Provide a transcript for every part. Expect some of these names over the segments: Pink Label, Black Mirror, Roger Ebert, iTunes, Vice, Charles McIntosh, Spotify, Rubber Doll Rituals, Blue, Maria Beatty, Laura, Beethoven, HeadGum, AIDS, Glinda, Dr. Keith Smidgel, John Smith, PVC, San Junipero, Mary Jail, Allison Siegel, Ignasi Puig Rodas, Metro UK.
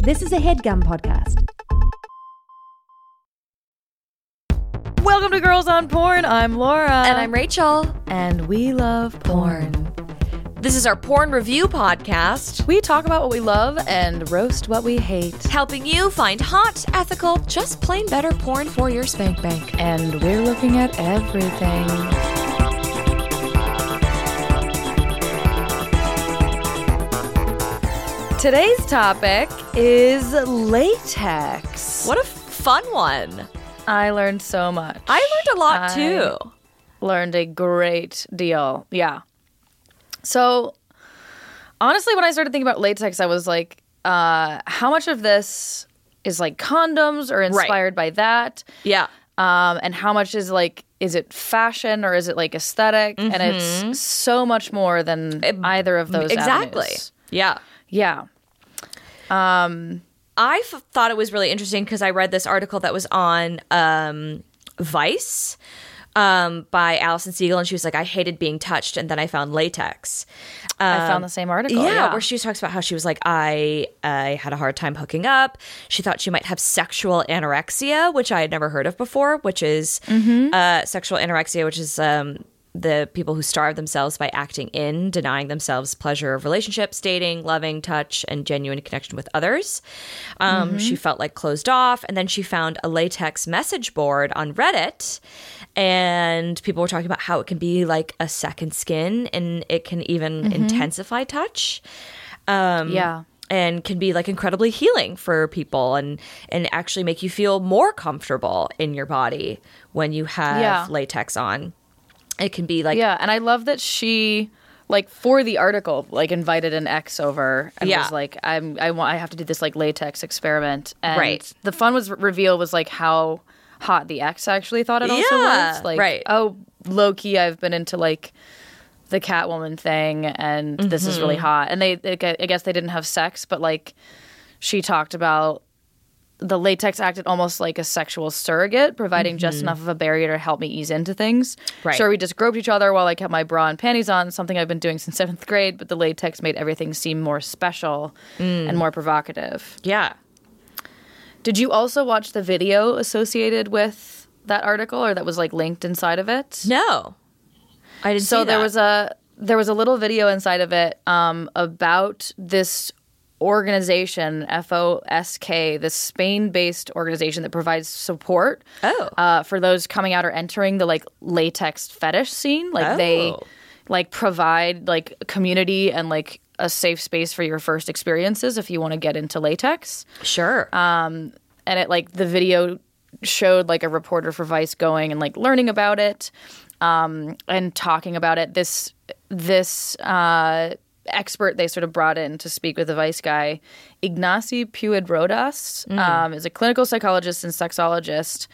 This is a HeadGum podcast. Welcome to Girls on Porn. I'm Laura. And I'm Rachel. And we love porn. This is our porn review podcast. We talk about what we love and roast what we hate. Helping you find hot, ethical, just plain better porn for your spank bank. And we're looking at everything. Today's topic is latex. What a fun one. I learned so much. I learned a lot, too. Learned a great deal. Yeah. So, honestly, when I started thinking about latex, I was like, how much of this is, like, condoms or inspired by that? Yeah. And how much is, like, is it fashion or is it, like, aesthetic? Mm-hmm. And it's so much more than either of those exactly. avenues. Yeah. Yeah. I thought it was really interesting because I read this article that was on Vice by Allison Siegel, and she was like, I hated being touched, and then I found latex. I found the same article. Yeah, where she talks about how she was like, I had a hard time hooking up. She thought she might have sexual anorexia, which I had never heard of before, which is sexual anorexia, which is... the people who starve themselves by acting in, denying themselves pleasure of relationships, dating, loving, touch, and genuine connection with others. She felt like closed off. And then she found a latex message board on Reddit. And people were talking about how it can be like a second skin. And it can even intensify touch. Yeah. And can be like incredibly healing for people and actually make you feel more comfortable in your body when you have latex on. It can be like... Yeah, and I love that she, like, for the article, like, invited an ex over and was like, I have to do this, like, latex experiment. And the fun reveal was, like, how hot the ex actually thought it also was. Like, oh, low-key, I've been into, like, the Catwoman thing, and this is really hot. And I guess they didn't have sex, but, like, she talked about... The latex acted almost like a sexual surrogate, providing just enough of a barrier to help me ease into things. Right. Sure, we just groped each other while I kept my bra and panties on, something I've been doing since 7th grade, but the latex made everything seem more special and more provocative. Yeah. Did you also watch the video associated with that article or that was like linked inside of it? No. I didn't see that. So there was a little video inside of it about this organization, F-O-S-K, this Spain-based organization that provides support for those coming out or entering the, like, latex fetish scene. Like, they, like, provide, like, community and, like, a safe space for your first experiences if you want to get into latex. Sure. And it, like, the video showed, like, a reporter for Vice going and, like, learning about it and talking about it. This expert they sort of brought in to speak with the Vice guy, Ignasi Puig Rodas, is a clinical psychologist and sexologist.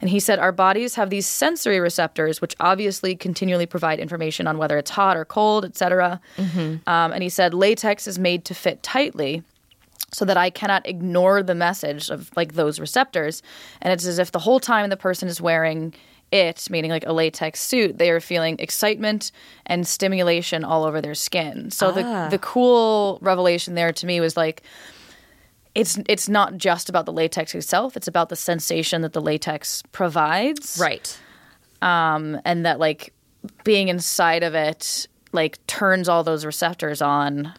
And he said, our bodies have these sensory receptors, which obviously continually provide information on whether it's hot or cold, etc. And he said, latex is made to fit tightly so that I cannot ignore the message of, like, those receptors. And it's as if the whole time the person is wearing it, meaning like a latex suit, they are feeling excitement and stimulation all over their skin. So the cool revelation there to me was like, it's not just about the latex itself. It's about the sensation that the latex provides. Right. And that, like, being inside of it, like, turns all those receptors on,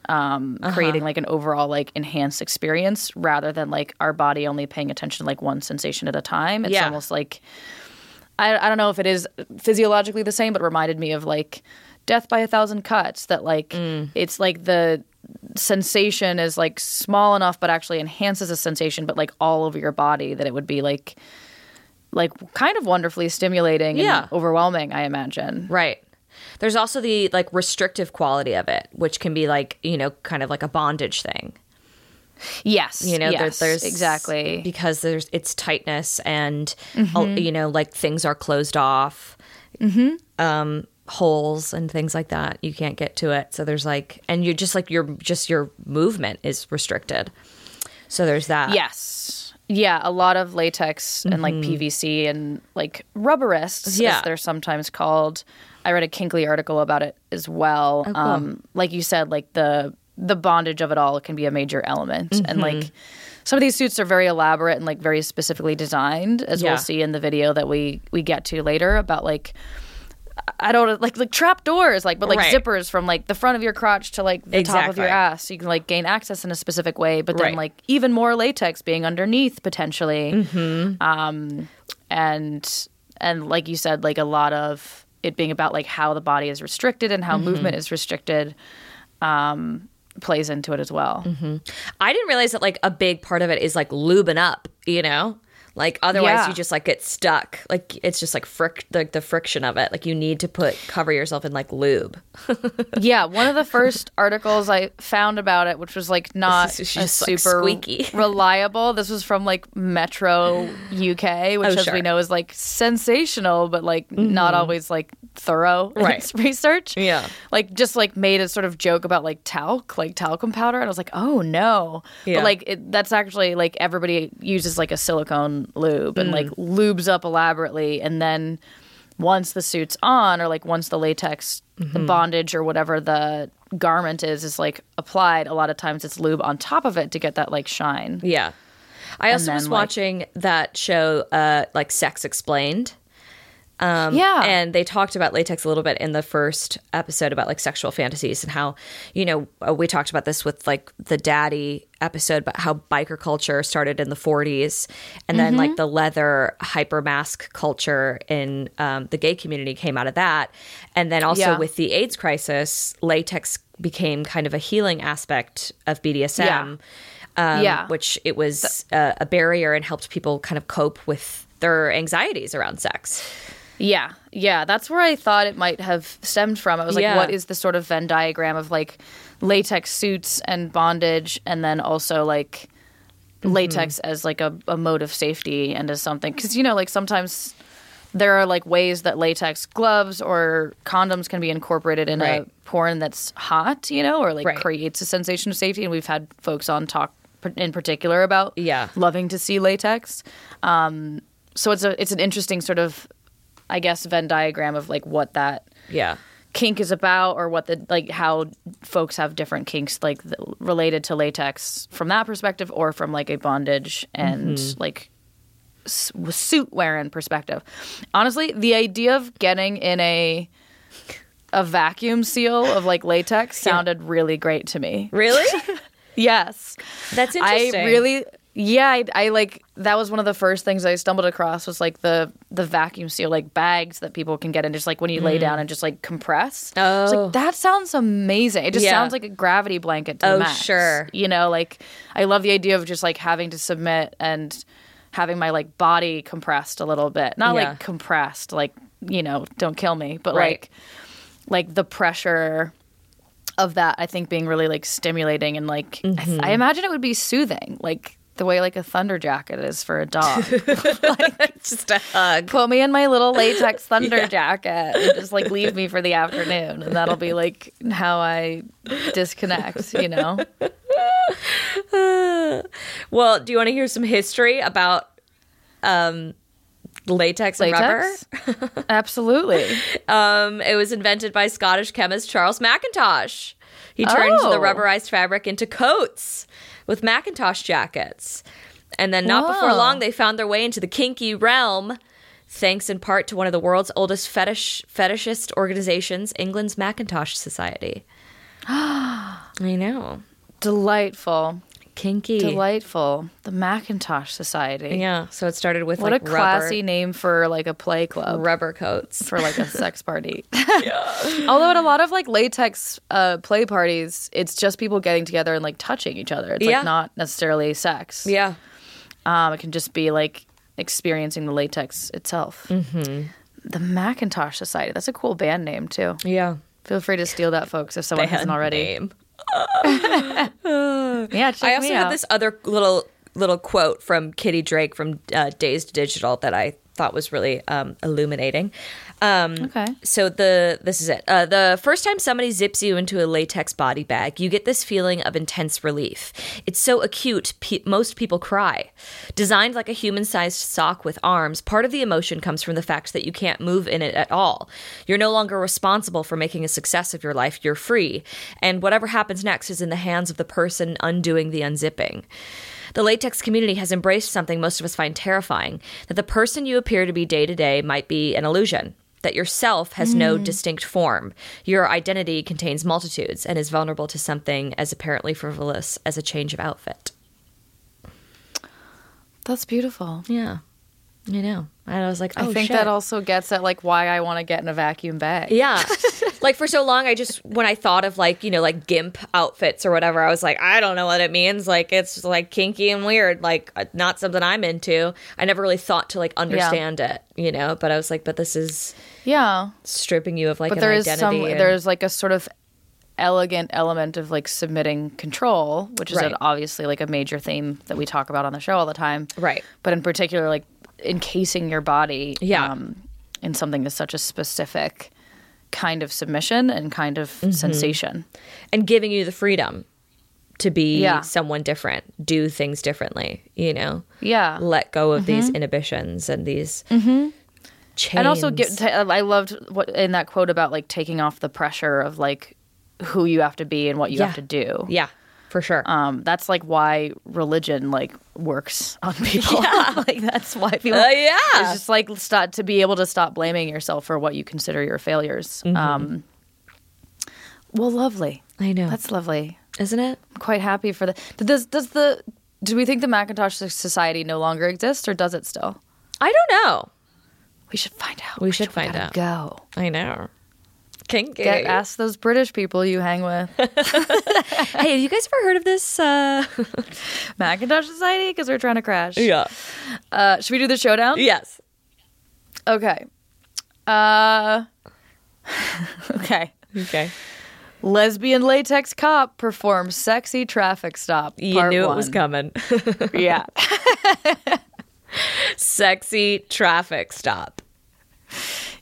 creating, like, an overall, like, enhanced experience rather than, like, our body only paying attention to, like, one sensation at a time. It's almost like... I don't know if it is physiologically the same, but reminded me of, like, Death by a Thousand Cuts, that, like, it's, like, the sensation is, like, small enough but actually enhances a sensation, but, like, all over your body, that it would be, like kind of wonderfully stimulating and overwhelming, I imagine. Right. There's also the, like, restrictive quality of it, which can be, like, you know, kind of like a bondage thing. Yes. You know, yes, there's exactly, because there's its tightness and, you know, like, things are closed off, holes and things like that. You can't get to it. So there's, like, and you're just, like, your movement is restricted. So there's that. Yes. Yeah. A lot of latex and, like, PVC and, like, rubberists, as they're sometimes called. I read a Kinkly article about it as well. Oh, cool. Like you said, like, the the bondage of it all can be a major element. Mm-hmm. And like some of these suits are very elaborate and like very specifically designed, as we'll see in the video that we get to later about like I don't like trap doors, like, but like zippers from like the front of your crotch to like the top of your ass. So you can like gain access in a specific way, but then like even more latex being underneath potentially. Mm-hmm. And like you said, like a lot of it being about like how the body is restricted and how movement is restricted plays into it as well. Mm-hmm. I didn't realize that like a big part of it is like lubing up, you know? Like, otherwise you just, like, get stuck. Like, it's just, like, the friction of it. Like, you need to cover yourself in, like, lube. Yeah. One of the first articles I found about it, which was, like, not super squeaky. Reliable. This was from, like, Metro UK, which, as we know, is, like, sensational, but, like, not always, like, thorough in its research. Yeah. Like, just, like, made a sort of joke about, like, talcum powder. And I was like, oh, no. Yeah. But, like, that's actually, like, everybody uses, like, a silicone lube and like lubes up elaborately, and then once the suit's on, or like once the latex, the bondage or whatever the garment is like applied, a lot of times it's lube on top of it to get that like shine. Yeah. I also was watching that show like Sex Explained. Yeah. And they talked about latex a little bit in the first episode about like sexual fantasies and how, you know, we talked about this with like the daddy episode about how biker culture started in the 40s and then like the leather hyper mask culture in the gay community came out of that. And then also with the AIDS crisis, latex became kind of a healing aspect of BDSM. Yeah. Which it was a barrier and helped people kind of cope with their anxieties around sex. Yeah. Yeah. That's where I thought it might have stemmed from. I was like, what is the sort of Venn diagram of like latex suits and bondage, and then also like latex as like a mode of safety and as something. Because, you know, like sometimes there are like ways that latex gloves or condoms can be incorporated in a porn that's hot, you know, or like creates a sensation of safety. And we've had folks on talk in particular about loving to see latex. So it's an interesting sort of, I guess, Venn diagram of like what that kink is about, or what the like how folks have different kinks like related to latex from that perspective, or from like a bondage and like suit wearing perspective. Honestly, the idea of getting in a vacuum seal of like latex sounded really great to me. Really? Yes. That's interesting. I like that was one of the first things I stumbled across was like the vacuum seal like bags that people can get in just like when you lay down and just like compress. Oh. I was like, that sounds amazing. It just sounds like a gravity blanket to the max. Oh, sure. You know, like I love the idea of just like having to submit and having my like body compressed a little bit. Not like compressed, like, you know, don't kill me, but like the pressure of that I think being really like stimulating and like I imagine it would be soothing. Like the way like a thunder jacket is for a dog. Like, just a hug. Put me in my little latex thunder jacket and just like leave me for the afternoon, and that'll be like how I disconnect, you know? Well, do you want to hear some history about latex and rubber? Absolutely. It was invented by Scottish chemist Charles McIntosh. He turned the rubberized fabric into coats with Mackintosh jackets. And then not before long, they found their way into the kinky realm, thanks in part to one of the world's oldest fetishist organizations, England's Mackintosh Society. I know. Delightful. Kinky. Delightful. The Mackintosh Society. Yeah. So it started with what like a classy name for like a play club. Rubber coats. For like a sex party. Yeah. Although at a lot of like latex play parties, it's just people getting together and like touching each other. It's like not necessarily sex. Yeah. It can just be like experiencing the latex itself. Mm-hmm. The Mackintosh Society. That's a cool band name too. Yeah. Feel free to steal that, folks, if someone hasn't already. Name. Yeah, I also had this other little quote from Kitty Drake from Days to Digital that I thought was really illuminating. Okay. So this is it. The first time somebody zips you into a latex body bag, you get this feeling of intense relief. It's so acute, most people cry. Designed like a human-sized sock with arms, part of the emotion comes from the fact that you can't move in it at all. You're no longer responsible for making a success of your life. You're free. And whatever happens next is in the hands of the person undoing the unzipping. The latex community has embraced something most of us find terrifying, that the person you appear to be day to day might be an illusion, that yourself has no distinct form. Your identity contains multitudes and is vulnerable to something as apparently frivolous as a change of outfit. That's beautiful. Yeah. You know. And I was like, oh, I think shit. That also gets at, like, why I want to get in a vacuum bag. Yeah. Like, for so long, I just, when I thought of, like, you know, like, gimp outfits or whatever, I was like, I don't know what it means. Like, it's, like, kinky and weird. Like, not something I'm into. I never really thought to, like, understand it, you know? But I was like, but this is stripping you of, like, an identity. There's, like, a sort of elegant element of, like, submitting control, which is obviously, like, a major theme that we talk about on the show all the time. Right. But in particular, like, encasing your body in something that's such a specific kind of submission and kind of sensation. And giving you the freedom to be someone different, do things differently, you know? Yeah. Let go of these inhibitions and these chains. And also, I loved what in that quote about, like, taking off the pressure of, like, who you have to be and what you have to do. Yeah. For sure. That's, like, why religion, like, works on people. Yeah. Like, that's why people... It's just, like, to be able to stop blaming yourself for what you consider your failures. Well, lovely. I know. That's lovely. Isn't it? I'm quite happy for that. But do we think the Mackintosh Society no longer exists, or does it still? I don't know. We should find out. We should find out. Go. I know. Kinky. Ask those British people you hang with. Hey, have you guys ever heard of this Mackintosh Society? Because we're trying to crash. Yeah. Should we do the showdown? Yes. Okay. Okay. Okay. Lesbian latex cop performs sexy traffic stop. You knew it was coming. Yeah. Sexy traffic stop.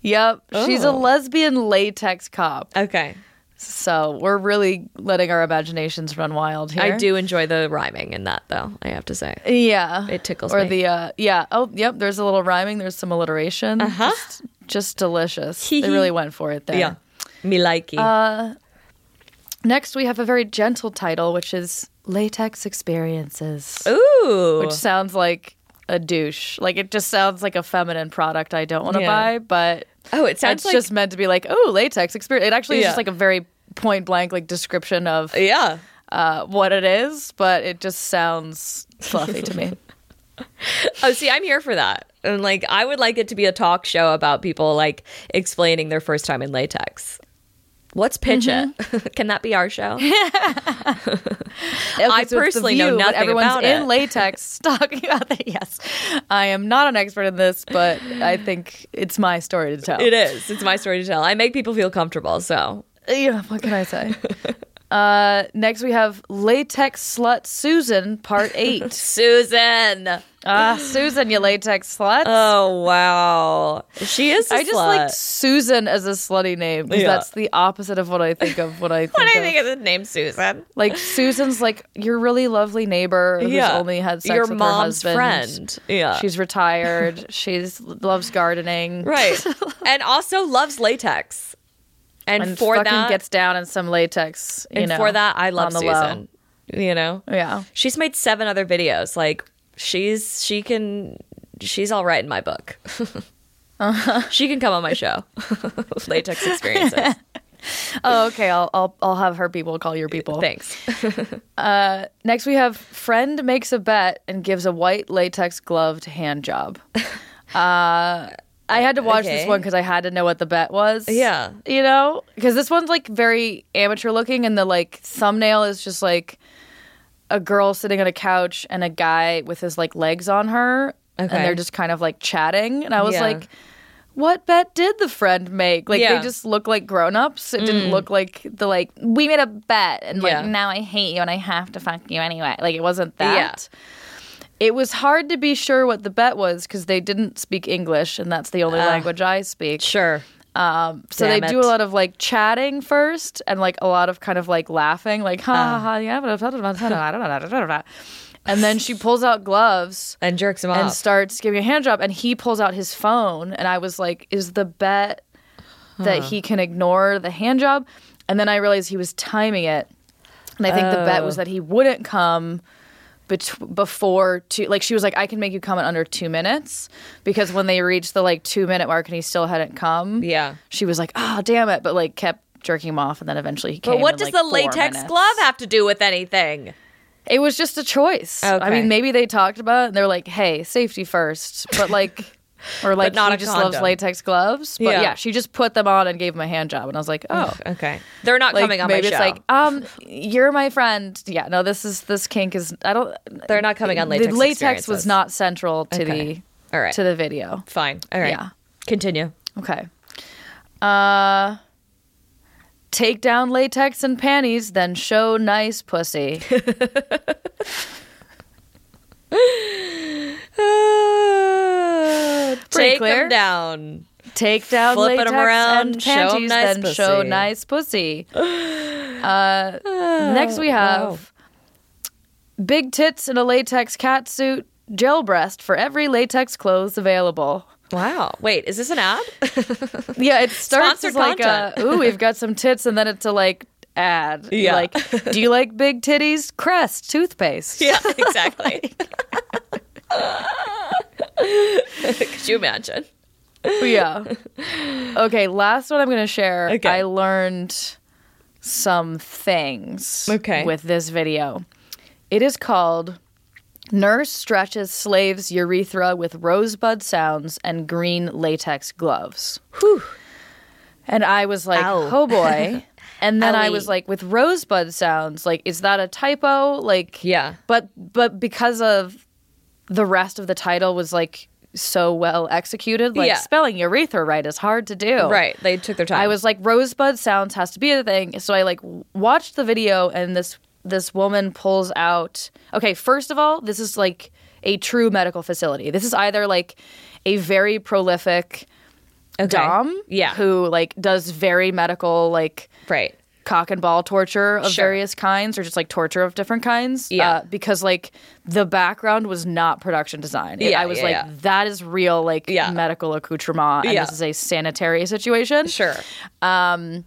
Yep. Oh. She's a lesbian latex cop. Okay. So we're really letting our imaginations run wild here. I do enjoy the rhyming in that, though, I have to say. Yeah. It tickles me. Or the, oh, yep, there's a little rhyming. There's some alliteration. Uh-huh. Just delicious. They really went for it there. Yeah. Me likey. Next, we have a very gentle title, which is Latex Experiences. Ooh. Which sounds like... a douche. Like, it just sounds like a feminine product I don't want to buy, but it sounds like... just meant to be like, oh, latex experience. It actually is just like a very point blank, like, description of what it is, but it just sounds fluffy to me. Oh, see, I'm here for that. And, like, I would like it to be a talk show about people, like, explaining their first time in latex. Let's pitch it. Can that be our show? I personally know nothing about it. Everyone's in latex talking about that. Yes. I am not an expert in this, but I think it's my story to tell. It is. It's my story to tell. I make people feel comfortable, so. Yeah, what can I say? Next we have Latex Slut Susan, Part 8. Susan! Susan, you latex slut. Oh, wow. She is a slut. I just like Susan as a slutty name, because that's the opposite of what I think of when I think when I think of the name Susan. Like, Susan's like your really lovely neighbor who's only had sex with her husband. Your mom's friend. Yeah. She's retired. She loves gardening. Right. And also loves latex. And for fucking that... gets down in some latex, you know. For that, I love Susan. Low. You know? Yeah. She's made 7 other videos, like... She's all right in my book. She can come on my show. Latex Experiences. Oh, okay. I'll have her people call your people. Thanks. Next we have friend makes a bet and gives a white latex gloved hand job. I had to watch this one because I had to know what the bet was. Yeah. You know? Because this one's, like, very amateur looking, and the, like, thumbnail is just, like, a girl sitting on a couch and a guy with his, like, legs on her, and they're just kind of, like, chatting. And I was like, what bet did the friend make? Like, they just look like grown-ups. It didn't look like the, like, we made a bet, and, like, now I hate you and I have to fuck you anyway. Like, it wasn't that. It was hard to be sure what the bet was because they didn't speak English, and that's the only language I speak. Sure. So they do a lot of like chatting first, and like a lot of kind of like laughing, like ha ha ha, yeah, and then she pulls out gloves and jerks him off and starts giving a hand job, and he pulls out his phone, and I was like, is the bet that he can ignore the hand job? And then I realized he was timing it, and I think the bet was that he wouldn't come. Before two, like she was like, I can make you come in under 2 minutes, because when they reached the like 2 minute mark and he still hadn't come, she was like, oh damn it, but like kept jerking him off, and then eventually he came. But what does the latex glove have to do with anything? It was just a choice. Okay. I mean, maybe they talked about it and they're like, hey, safety first, but like, or like not he just condom. Loves latex gloves, but yeah, she just put them on and gave him a hand job, and I was like, oh, okay, they're not like, coming on my show. Maybe it's like, you're my friend. Yeah, no, this kink is They're not coming on latex. The latex was not central to the to the video. Fine, all right, yeah, continue. Okay, take down latex and panties, then show nice pussy. Take them down. Take down Flip latex them around, and panties, nice then pussy. Show nice pussy. Next we have big tits in a latex cat suit, gel breast for every latex clothes available. Wow. Wait, is this an ad? Yeah, it starts as like a, ooh, we've got some tits, and then it's a like ad. Yeah. Like, do you like big titties? Crest toothpaste. Yeah, exactly. Could you imagine? Yeah. Okay, last one I'm going to share. Okay. I learned some things with this video. It is called Nurse Stretches Slave's Urethra with Rosebud Sounds and Green Latex Gloves. Whew. And I was like, ow. Oh boy. And then I was like, with rosebud sounds, like, is that a typo? Like, yeah. But because of the rest of the title was like so well executed, like spelling urethra right is hard to do. Right. They took their time. I was like, rosebud sounds has to be a thing. So I like watched the video, and this woman pulls out. Okay, first of all, this is like a true medical facility. This is either like a very prolific dom who like does very medical like cock and ball torture of various kinds, or just like torture of different kinds, because like the background was not production design. I was like, that is real, like medical accoutrement, and this is a sanitary situation. And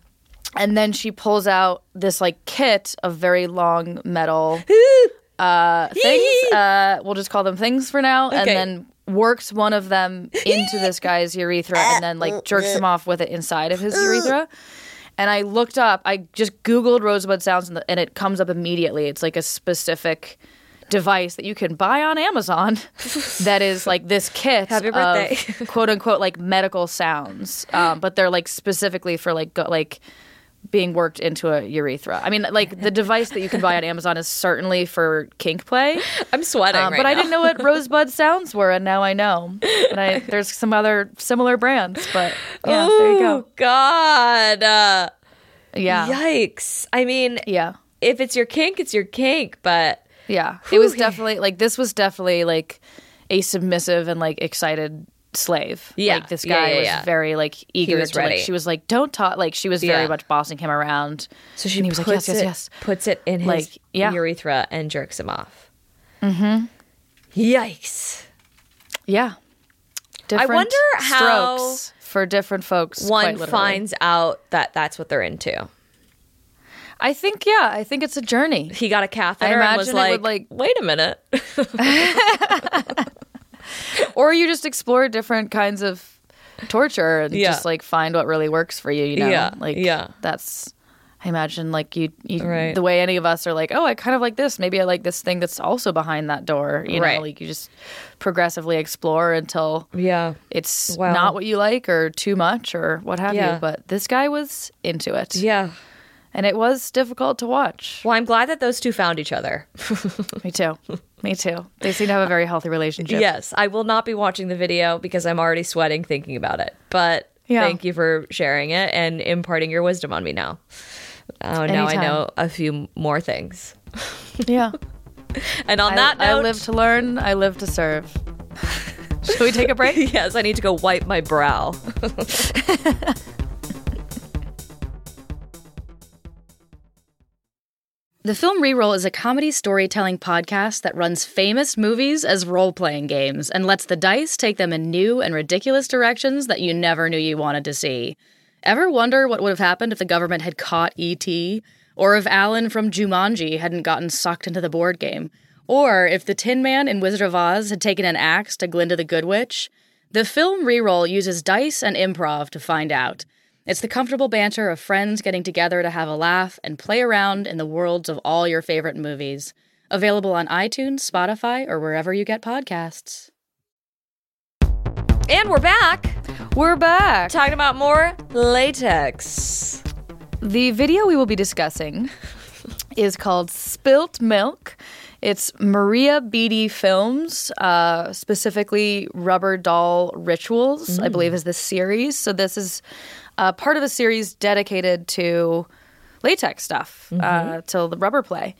then she pulls out this like kit of very long metal things, we'll just call them things for now, and then works one of them into this guy's urethra, and then like jerks him off with it inside of his urethra. And I looked up, I just Googled rosebud sounds, and it comes up immediately. It's like a specific device that you can buy on Amazon that is like this kit of quote unquote like medical sounds. But they're like specifically for like being worked into a urethra. I mean, like, the device that you can buy on Amazon is certainly for kink play. I'm sweating right now. But I didn't know what rosebud sounds were, and now I know. And there's some other similar brands, but yeah, there you go. Oh, God. Yeah. Yikes. I mean, if it's your kink, it's your kink, but... Yeah. Whew. It was definitely, like, this was definitely, like, a submissive and, like, excited... slave. Yeah. Like, this guy was very, like, eager. He was ready. Like, she was like, don't talk. Like, she was very much bossing him around. So she was like, yes, yes, yes. Puts it in like, his urethra and jerks him off. Mm-hmm. Yikes. Yeah. Different I wonder how strokes for different folks. One finds out that that's what they're into. I think, I think it's a journey. He got a catheter and was like, wait a minute. Or you just explore different kinds of torture and just like find what really works for you, you know? That's, I imagine, like you the way any of us are like, oh, I kind of like this. Maybe I like this thing that's also behind that door. You know, like you just progressively explore until it's not what you like or too much or what have you. But this guy was into it. Yeah. And it was difficult to watch. Well, I'm glad that those two found each other. Me too. Me too. They seem to have a very healthy relationship. Yes. I will not be watching the video because I'm already sweating thinking about it. But thank you for sharing it and imparting your wisdom on me now. Now I know a few more things. Yeah. And on that note, I live to learn, I live to serve. Should we take a break? Yes, I need to go wipe my brow. The Film Reroll is a comedy storytelling podcast that runs famous movies as role-playing games and lets the dice take them in new and ridiculous directions that you never knew you wanted to see. Ever wonder what would have happened if the government had caught E.T.? Or if Alan from Jumanji hadn't gotten sucked into the board game? Or if the Tin Man in Wizard of Oz had taken an axe to Glinda the Good Witch? The Film Reroll uses dice and improv to find out. It's the comfortable banter of friends getting together to have a laugh and play around in the worlds of all your favorite movies. Available on iTunes, Spotify, or wherever you get podcasts. And we're back. We're back. Talking about more latex. The video we will be discussing is called Spilt Milk. It's Maria Beatty Films, specifically Rubber Doll Rituals, I believe is the series. So this is part of a series dedicated to latex stuff, to the rubber play,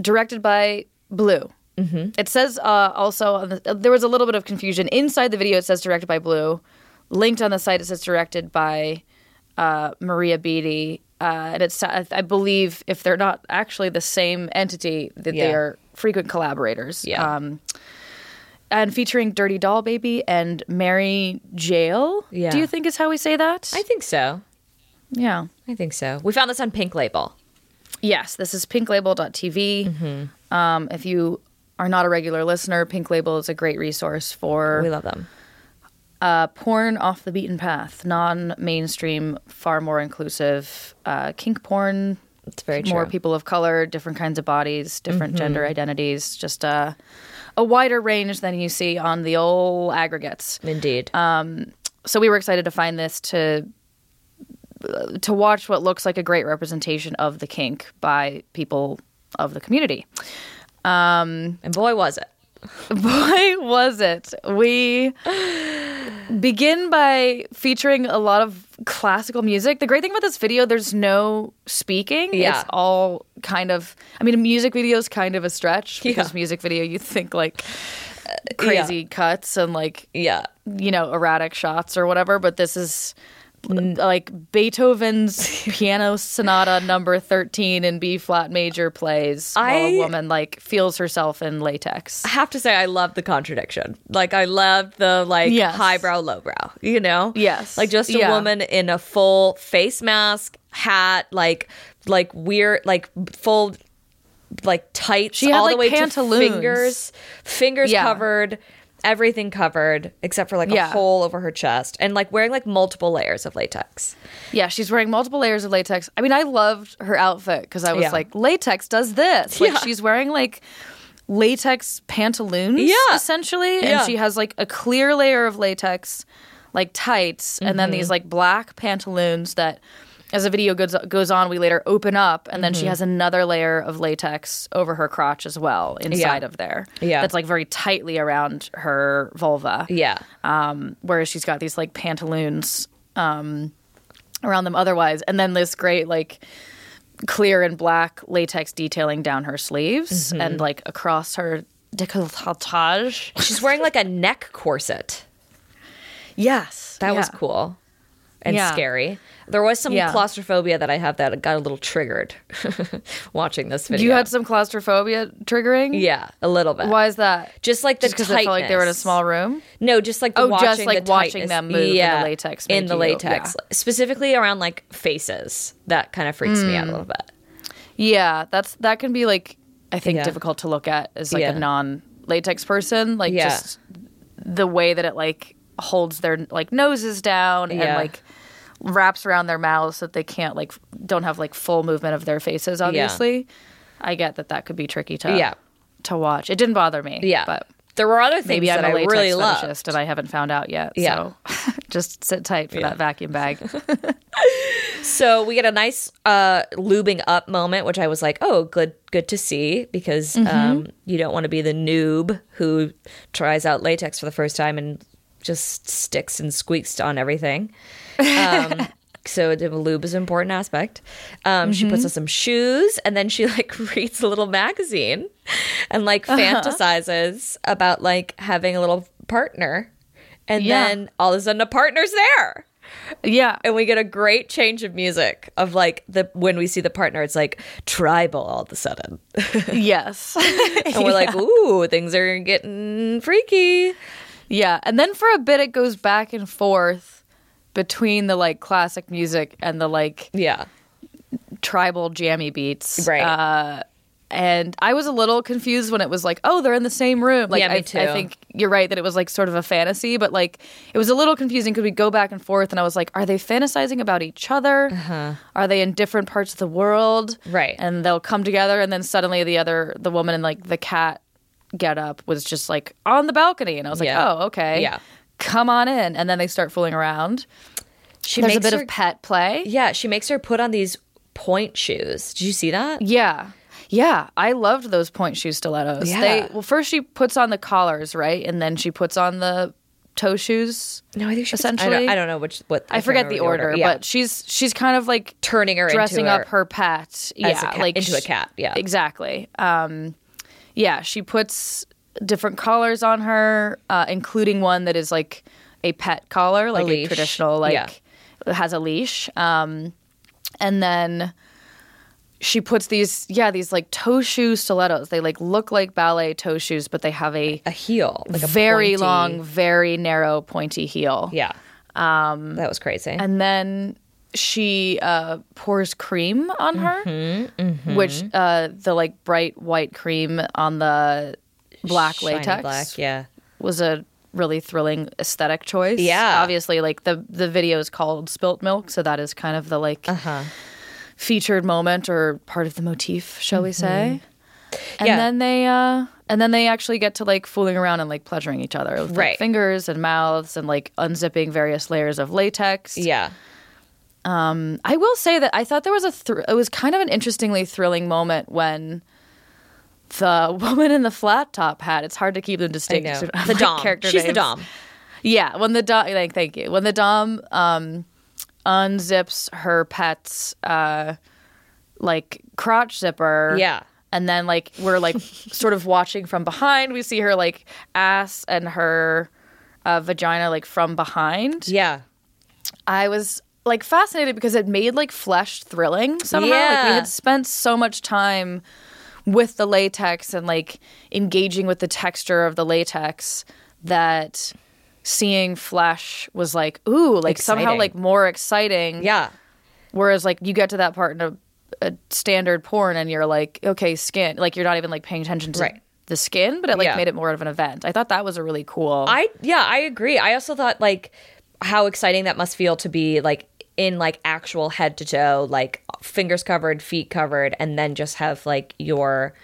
directed by Blue. It says also, on the, there was a little bit of confusion. Inside the video it says directed by Blue. Linked on the site it says directed by Maria Beatty. And it's, I believe, if they're not actually the same entity, that they are frequent collaborators. And featuring Dirty Doll Baby and Mary Jail, do you think is how we say that? I think so. Yeah. I think so. We found this on Pink Label. Yes, this is pinklabel.tv. If you are not a regular listener, Pink Label is a great resource for... We love them. Porn off the beaten path, non-mainstream, far more inclusive, kink porn. It's very true. More people of color, different kinds of bodies, different gender identities, just a wider range than you see on the old aggregates. Indeed. So we were excited to find this to watch what looks like a great representation of the kink by people of the community. And boy, was it. Boy, was it. We... begin by featuring a lot of classical music. The great thing about this video, there's no speaking. It's all kind of... I mean, a music video is kind of a stretch because music video, you think like crazy cuts and like, you know, erratic shots or whatever. But this is like Beethoven's Piano Sonata number 13 in B flat major plays while a woman like feels herself in latex. I have to say I love the contradiction. Like I love the like highbrow, lowbrow, you know? Like just a woman in a full face mask, hat, like weird, like full like tights she had, all like, the way pantaloons. To fingers covered. Everything covered except for like a hole over her chest and like wearing like multiple layers of latex. Yeah, she's wearing multiple layers of latex. I mean, I loved her outfit because I was like, latex does this. Like she's wearing like latex pantaloons essentially. And she has like a clear layer of latex, like tights, and then these like black pantaloons that as the video goes on, we later open up, and then she has another layer of latex over her crotch as well, inside of there. That's like very tightly around her vulva. Whereas she's got these like pantaloons around them otherwise. And then this great like clear and black latex detailing down her sleeves and like across her décolletage. She's wearing like a neck corset. Yes. That was cool. And scary. There was some claustrophobia that I have that got a little triggered watching this video. You had some claustrophobia triggering? Yeah, a little bit. Why is that? Just like the tightness. Just because it felt like they were in a small room? No, just like the watching them move in the latex. In the latex. Yeah. Specifically around like faces. That kind of freaks me out a little bit. Yeah, that can be like, I think, difficult to look at as like a non-latex person. Like just the way that it like holds their like noses down and like... wraps around their mouths so that they can't like don't have like full movement of their faces, obviously. I get that could be tricky to watch. It didn't bother me, but there were other things maybe that I really loved and I haven't found out yet, so just sit tight for that vacuum bag. So we get a nice lubing up moment, which I was like, oh, good to see, because you don't want to be the noob who tries out latex for the first time and just sticks and squeaks on everything. So the lube is an important aspect. She puts on some shoes, and then she like reads a little magazine and like fantasizes about like having a little partner. And then all of a sudden a partner's there. Yeah. And we get a great change of music of like the when we see the partner, it's like tribal all of a sudden. Yes. And we're like, ooh, things are getting freaky. Yeah. And then for a bit it goes back and forth between the like classic music and the like tribal jammy beats. Right. And I was a little confused when it was like, oh, they're in the same room. Like, yeah, me too. I think you're right that it was like sort of a fantasy, but like it was a little confusing because we go back and forth, and I was like, are they fantasizing about each other? Are they in different parts of the world? Right. And they'll come together, and then suddenly the woman in like the cat get up was just like on the balcony, and I was like, oh, okay, come on in, and then they start fooling around. There's a bit of pet play. Yeah, she makes her put on these point shoes. Did you see that? Yeah. Yeah, I loved those point shoe stilettos. Yeah. Well, first she puts on the collars, right? And then she puts on the toe shoes. No, I think she essentially. I don't know what. I forget the order. Yeah. But she's kind of like turning her, dressing up her pet. Yeah, like into a cat. Yeah, exactly. Yeah, she puts different collars on her, including one that is like a pet collar, like a traditional, like has a leash. And then she puts these like toe shoe stilettos. They like look like ballet toe shoes, but they have a heel, like very long, very narrow, pointy heel. Yeah, that was crazy. And then she pours cream on her, which the like bright white cream on the black shiny latex, was a really thrilling aesthetic choice. Yeah, obviously, like the video is called Spilt Milk, so that is kind of the like. Featured moment or part of the motif, shall we say? And then they actually get to like fooling around and like pleasuring each other with like, fingers and mouths and like unzipping various layers of latex. Yeah. I will say that I thought there was it was kind of an interestingly thrilling moment when the woman in the flat top hat. It's hard to keep them distinct. I know. The dom. Character She's names. The dom. Yeah. When the dom. Like, thank you. When the dom. Unzips her pet's like crotch zipper, and then like we're like sort of watching from behind. We see her like ass and her vagina like from behind. I was like fascinated because it made like flesh thrilling somehow. Like, we had spent so much time with the latex and like engaging with the texture of the latex that seeing flesh was like, ooh, like exciting. Somehow like more exciting. Yeah. Whereas like you get to that part in a standard porn and you're like, okay, skin. Like you're not even like paying attention to the skin, but it like made it more of an event. I thought that was a really cool. I agree. I also thought like how exciting that must feel to be like in like actual head to toe, like fingers covered, feet covered, and then just have like your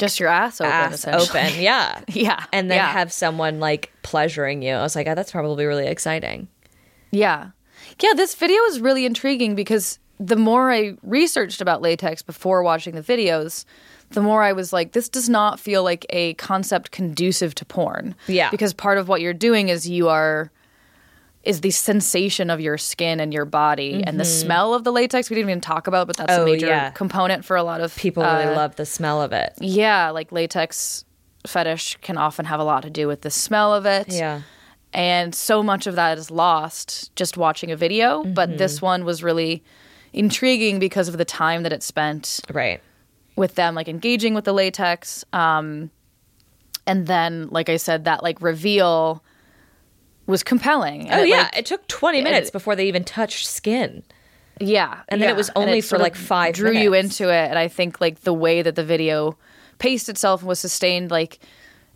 just your ass open, and then have someone like pleasuring you. I was like, oh, that's probably really exciting. This video is really intriguing because the more I researched about latex before watching the videos, the more I was like, this does not feel like a concept conducive to porn. Because part of what you're doing is is the sensation of your skin and your body and the smell of the latex. We didn't even talk about, but that's a major component for a lot of people. Really love the smell of it. Yeah, like latex fetish can often have a lot to do with the smell of it. Yeah, and so much of that is lost just watching a video. But this one was really intriguing because of the time that it spent with them, like engaging with the latex, and then, like I said, that like reveal was compelling. And it took 20 minutes before they even touched skin. And then it was only for like 5 minutes. Drew you into it, and I think like the way that the video paced itself and was sustained, like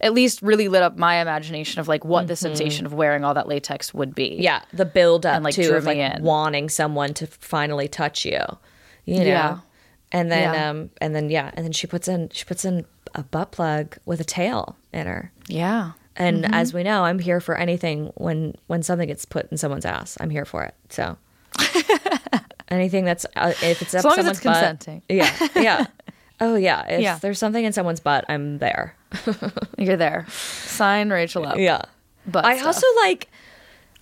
at least really lit up my imagination of like what the sensation of wearing all that latex would be. Yeah, the build up and, like, too, of like wanting someone to finally touch you. You know. Yeah. And then and then she puts in a butt plug with a tail in her. Yeah. And as we know, I'm here for anything when something gets put in someone's ass. I'm here for it. So anything that's if it's up someone's butt, consenting. Yeah. Oh yeah. If there's something in someone's butt, I'm there. You're there. Sign Rachel up. Yeah. But I also like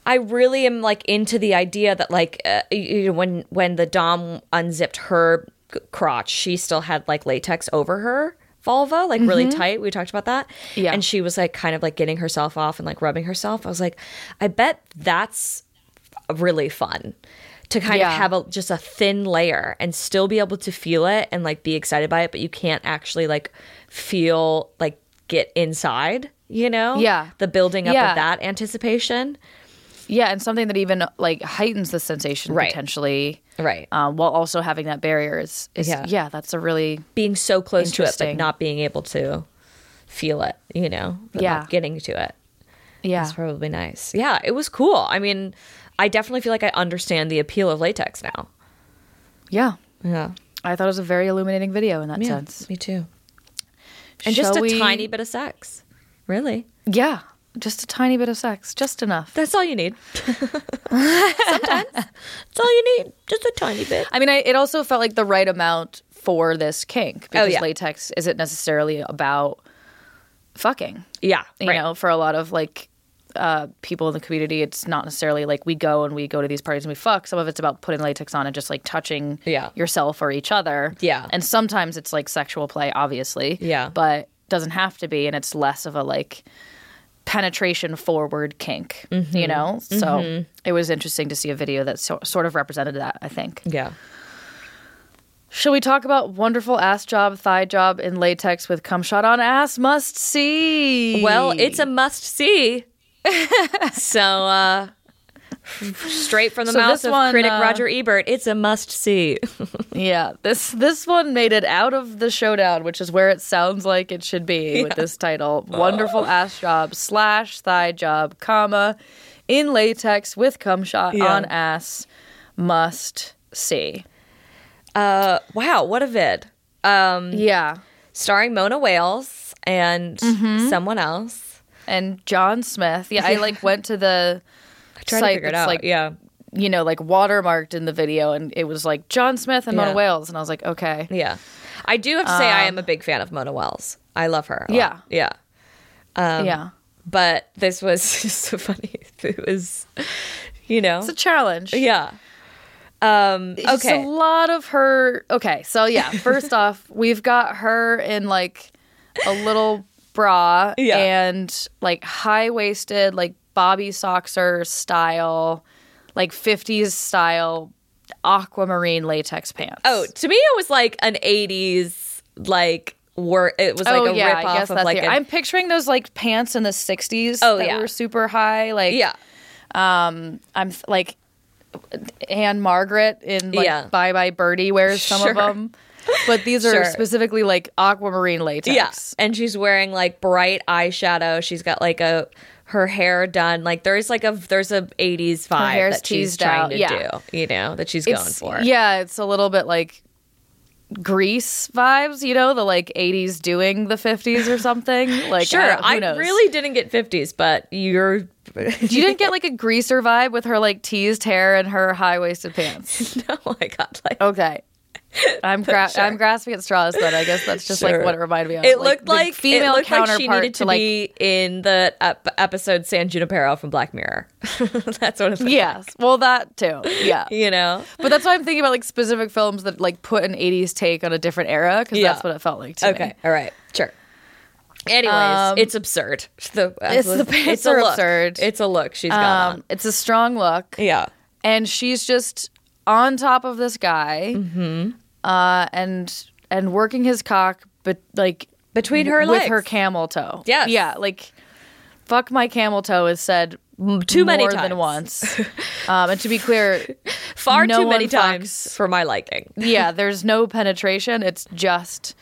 I really am like into the idea that like you know, when the dom unzipped her crotch, she still had like latex over her vulva, like really tight. We talked about that. Yeah. And she was like kind of like getting herself off and like rubbing herself. I was like, I bet that's really fun to kind of have a, just a thin layer and still be able to feel it and like be excited by it, but you can't actually like feel like get inside, you know? Yeah. The building up of that anticipation. Yeah, and something that even like heightens the sensation potentially, right? While also having that barrier is that's a really being so close to it, but not being able to feel it, you know? Not getting to it. Yeah, it's probably nice. Yeah, it was cool. I mean, I definitely feel like I understand the appeal of latex now. Yeah, yeah. I thought it was a very illuminating video in that sense. Me too. And just a tiny bit of sex, really. Yeah. Just a tiny bit of sex. Just enough. That's all you need. Sometimes. That's all you need. Just a tiny bit. I mean, it also felt like the right amount for this kink. Because latex isn't necessarily about fucking. Yeah. You know, for a lot of, like, people in the community, it's not necessarily, like, we go to these parties and we fuck. Some of it's about putting latex on and just, like, touching yourself or each other. Yeah. And sometimes it's, like, sexual play, obviously. Yeah. But doesn't have to be. And it's less of a, like... penetration forward kink, you know? So it was interesting to see a video that sort of represented that, I think. Yeah. Shall we talk about wonderful ass job, thigh job in latex with cum shot on ass must see? Well, it's a must see. So straight from the mouth of critic Roger Ebert, it's a must see. Yeah, this one made it out of the showdown, which is where it sounds like it should be with this title. Wonderful ass job / thigh job, comma, in latex with cum shot on ass must see. Wow, what a vid. Starring Mona Wales and someone else. And John Smith. Yeah, I like went to the trying to figure it out, like, you know, like watermarked in the video, and it was like John Smith and Mona Wales, and I was like, okay, I do have to say I am a big fan of Mona Wales. I love her. But this was just so funny. It was, you know, it's a challenge. It's a lot of her. Okay, so first off, we've got her in like a little bra and like high waisted, like Bobby Soxer style, like 50s style aquamarine latex pants. Oh, to me it was like an 80s, like it was like a rip off of like I'm picturing those like pants in the 60s were super high, like I'm like Anne Margaret in like Bye Bye Birdie wears some of them. But these are specifically like aquamarine latex. Yeah. And she's wearing like bright eyeshadow. She's got like her hair done, like there's a 80s vibe that she's trying to do, you know, that she's going for. Yeah, it's a little bit like Grease vibes, you know, the like 80s doing the 50s or something. Like, I knows? Really didn't get 50s, but you didn't get like a greaser vibe with her like teased hair and her high waisted pants. No, I got like okay. I'm grasping at straws, but I guess that's just like what it reminded me of. It looked like female counterpart, she needed to be in the episode San Junipero from Black Mirror. That's what it looked like. Well, that too. Yeah, you know. But that's why I'm thinking about like specific films that like put an 80s take on a different era, because that's what it felt like to me. Okay, all right, sure. Anyways, it's absurd. The pants are absurd. It's a look she's got on. It's a strong look. Yeah, and she's just on top of this guy, and working his cock, but like between her legs with her camel toe. Yes. Yeah, like fuck my camel toe is said too many times than once. And to be clear, far too many times for my liking. Yeah, there's no penetration. It's just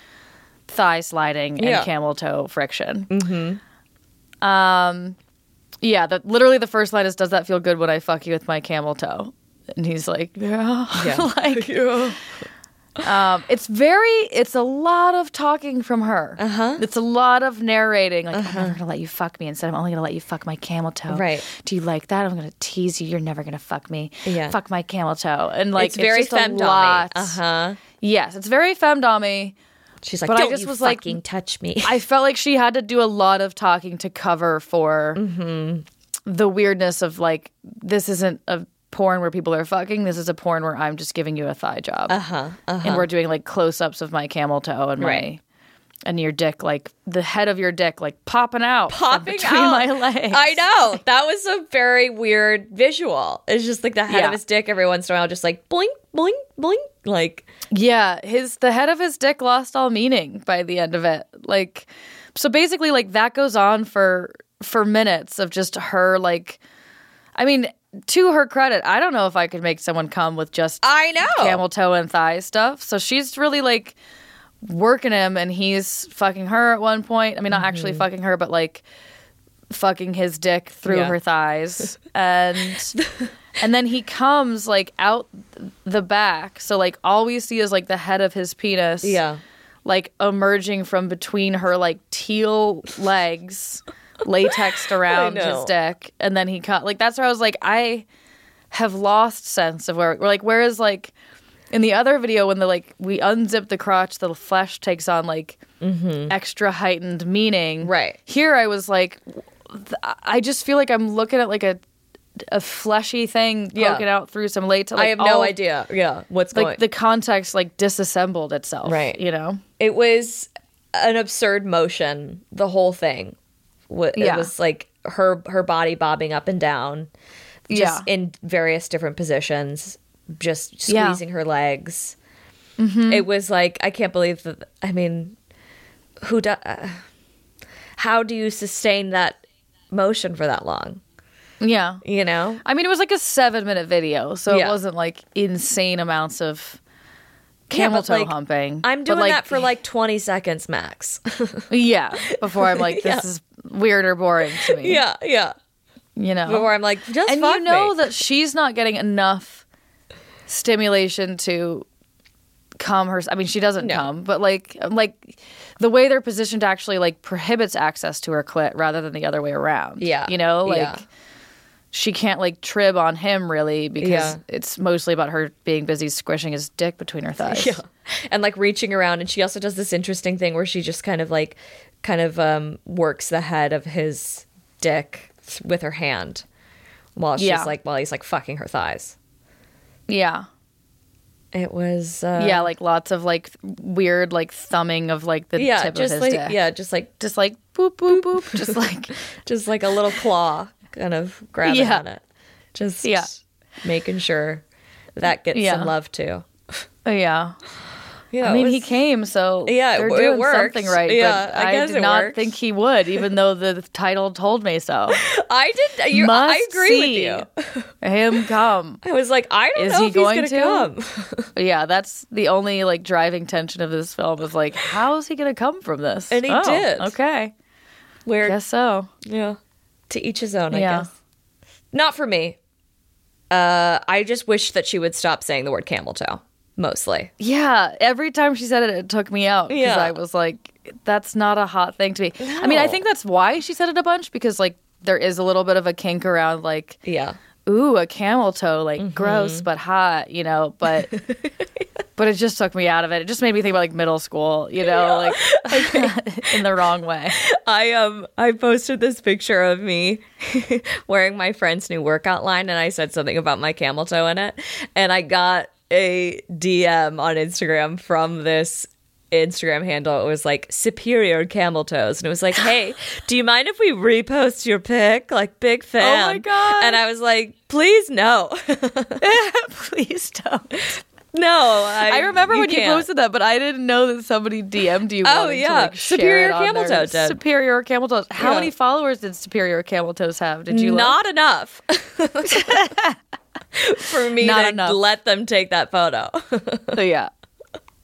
thigh sliding and camel toe friction. Yeah, literally the first line is, "Does that feel good when I fuck you with my camel toe?" And he's like, like, yeah. It's a lot of talking from her. It's a lot of narrating. Like, I'm never gonna let you fuck me. Instead, I'm only gonna let you fuck my camel toe. Right? Do you like that? I'm gonna tease you. You're never gonna fuck me. Yeah. Fuck my camel toe. And like, it's very femdom-y. Yes, it's very femdom-y. She's like, but don't you fucking touch me. I felt like she had to do a lot of talking to cover for the weirdness of like, this isn't a porn where people are fucking. This is a porn where I'm just giving you a thigh job. And we're doing like close-ups of my camel toe and my and your dick, like the head of your dick, like popping out between my legs. I know. That was a very weird visual. It's just like the head of his dick every once in a while, just like blink, blink, blink. Like, yeah, the head of his dick lost all meaning by the end of it. Like, so basically, like that goes on for minutes of just her, like, I mean, to her credit, I don't know if I could make someone come with just camel toe and thigh stuff. So she's really like working him, and he's fucking her at one point. I mean, not actually fucking her, but like fucking his dick through her thighs. And then he comes like out the back. So like all we see is like the head of his penis. Yeah. Like emerging from between her like teal legs, latexed around his dick. And then he like, that's where I was like, I have lost sense of where, like, whereas like in the other video, when the like we unzip the crotch, the flesh takes on like extra heightened meaning. Right. Here I was like, I just feel like I'm looking at like a fleshy thing poking out through some latex. Like, I have no idea. Yeah, what's like going? The context like disassembled itself. Right. You know, it was an absurd motion. The whole thing. It was like her body bobbing up and down, just in various different positions. Just squeezing her legs. It was like, I can't believe that. I mean, how do you sustain that motion for that long? Yeah. You know? I mean, it was like a 7-minute video, so it wasn't like insane amounts of camel toe like, humping. I'm doing that for like 20 seconds max. Before I'm like, this is weird or boring to me. Yeah. You know? Before I'm like, just and fuck you know me. That she's not getting enough stimulation to come her. I mean, she doesn't come, but like the way they're positioned actually like prohibits access to her clit rather than the other way around. Yeah, you know, like she can't like trib on him really because it's mostly about her being busy squishing his dick between her thighs. Yeah, and like reaching around, and she also does this interesting thing where she just kind of works the head of his dick with her hand while she's while he's like fucking her thighs. Yeah. It was... like lots of like weird like thumbing of like the tip of his dick. Yeah, just like boop, boop, boop. Just like a little claw kind of grabbing on it. Just making sure that gets some love too. Yeah. Yeah, I mean, he came, so they're doing something right. Yeah, but I did not think he would, even though the title told me so. I did. I agree with you. Him come. I was like, I don't know if he's going to come. Yeah, that's the only like driving tension of this film is like, how is he going to come from this? And he did. Okay, weird. Guess so. Yeah. To each his own. I guess. Not for me. I just wish that she would stop saying the word camel toe. Mostly. Yeah. Every time she said it, it took me out because I was like, that's not a hot thing to me. No. I mean, I think that's why she said it a bunch because, like, there is a little bit of a kink around, like, ooh, a camel toe, like, gross but hot, you know, but but it just took me out of it. It just made me think about, like, middle school, you know, like, in the wrong way. I posted this picture of me wearing my friend's new workout line, and I said something about my camel toe in it, and I got a DM on Instagram from this Instagram handle. It was like superior camel toes, and it was like, hey, do you mind if we repost your pic? Like, big fan. Oh my god! And I was like, please no, please don't. No, I remember when you posted that, but I didn't know that somebody DM'd you. Oh yeah, like, superior camel toes. Superior camel toes. How many followers did superior camel toes have? Did you not look? Enough? For me not to enough. Let them take that photo. So yeah,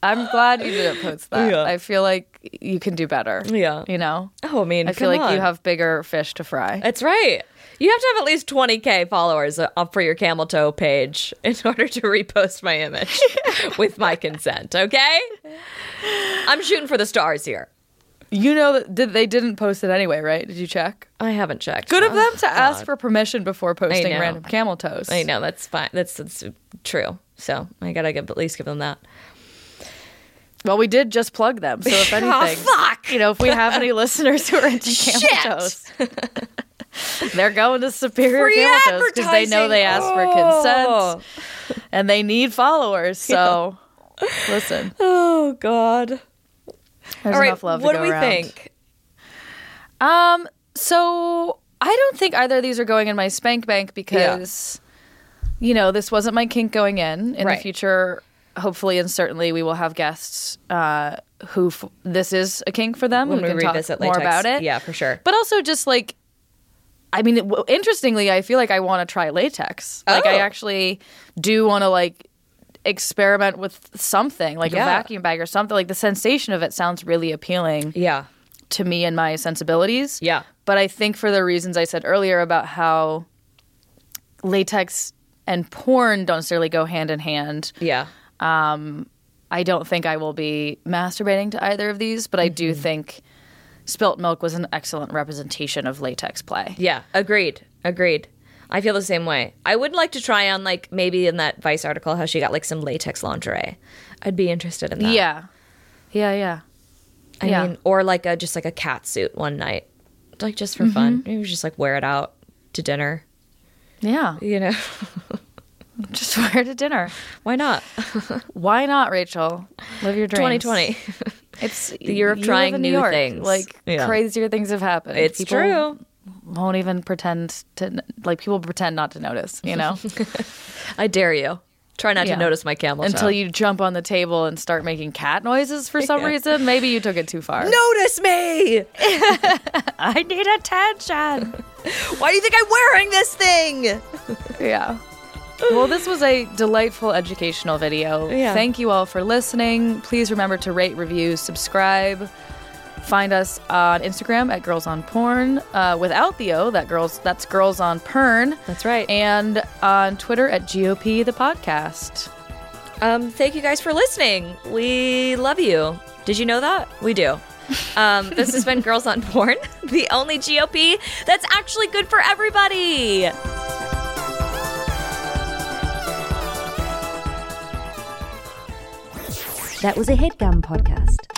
I'm glad you didn't post that. Yeah. I feel like you can do better. Yeah, you know. Oh, I mean, I feel like you have bigger fish to fry. That's right. You have to have at least 20,000 followers for your camel toe page in order to repost my image with my consent. Okay, I'm shooting for the stars here. You know that they didn't post it anyway, right? Did you check? I haven't checked. Good of them to ask for permission before posting random camel toes. I know, that's fine. That's true. So I gotta at least give them that. Well, we did just plug them. So if anything, if we have any listeners who are into camel toes, They're going to Superior Cable Shows because they know they asked for consent and they need followers. So listen. Oh, God. There's enough love to go around. What do we think? So I don't think either of these are going in my spank bank because, you know, this wasn't my kink going in. In the future, hopefully and certainly, we will have guests who this is a kink for them. When we can talk more about it. Yeah, for sure. But also just like, I mean, interestingly, I feel like I want to try latex. Like, I actually do want to, like, experiment with something, like a vacuum bag or something. Like, the sensation of it sounds really appealing to me and my sensibilities. Yeah. But I think for the reasons I said earlier about how latex and porn don't necessarily go hand in hand. Yeah. I don't think I will be masturbating to either of these, but I do think Spilt Milk was an excellent representation of latex play. Yeah, agreed. Agreed. I feel the same way. I would like to try on, like, maybe in that Vice article how she got, like, some latex lingerie. I'd be interested in that. Yeah. Yeah, yeah. I mean, or, like, just, like, a cat suit one night. Like, just for fun. Maybe just, like, wear it out to dinner. Yeah. You know? Just wear it to dinner. Why not? Why not, Rachel? Live your dreams. 2020. It's the year of trying new things. Like, crazier things have happened. It's true. Won't even pretend to, like, people pretend not to notice, you know? I dare you. Try not to notice my camel toe. Until you jump on the table and start making cat noises for some reason. Maybe you took it too far. Notice me! I need attention. Why do you think I'm wearing this thing? Yeah. Well, this was a delightful educational video. Yeah. Thank you all for listening. Please remember to rate, review, subscribe. Find us on Instagram at Girls on Porn without the O. That's Girls on Pern. That's right. And on Twitter at GOP the podcast. Thank you guys for listening. We love you. Did you know that? We do. This has been Girls on Porn, the only GOP that's actually good for everybody. That was a HeadGum podcast.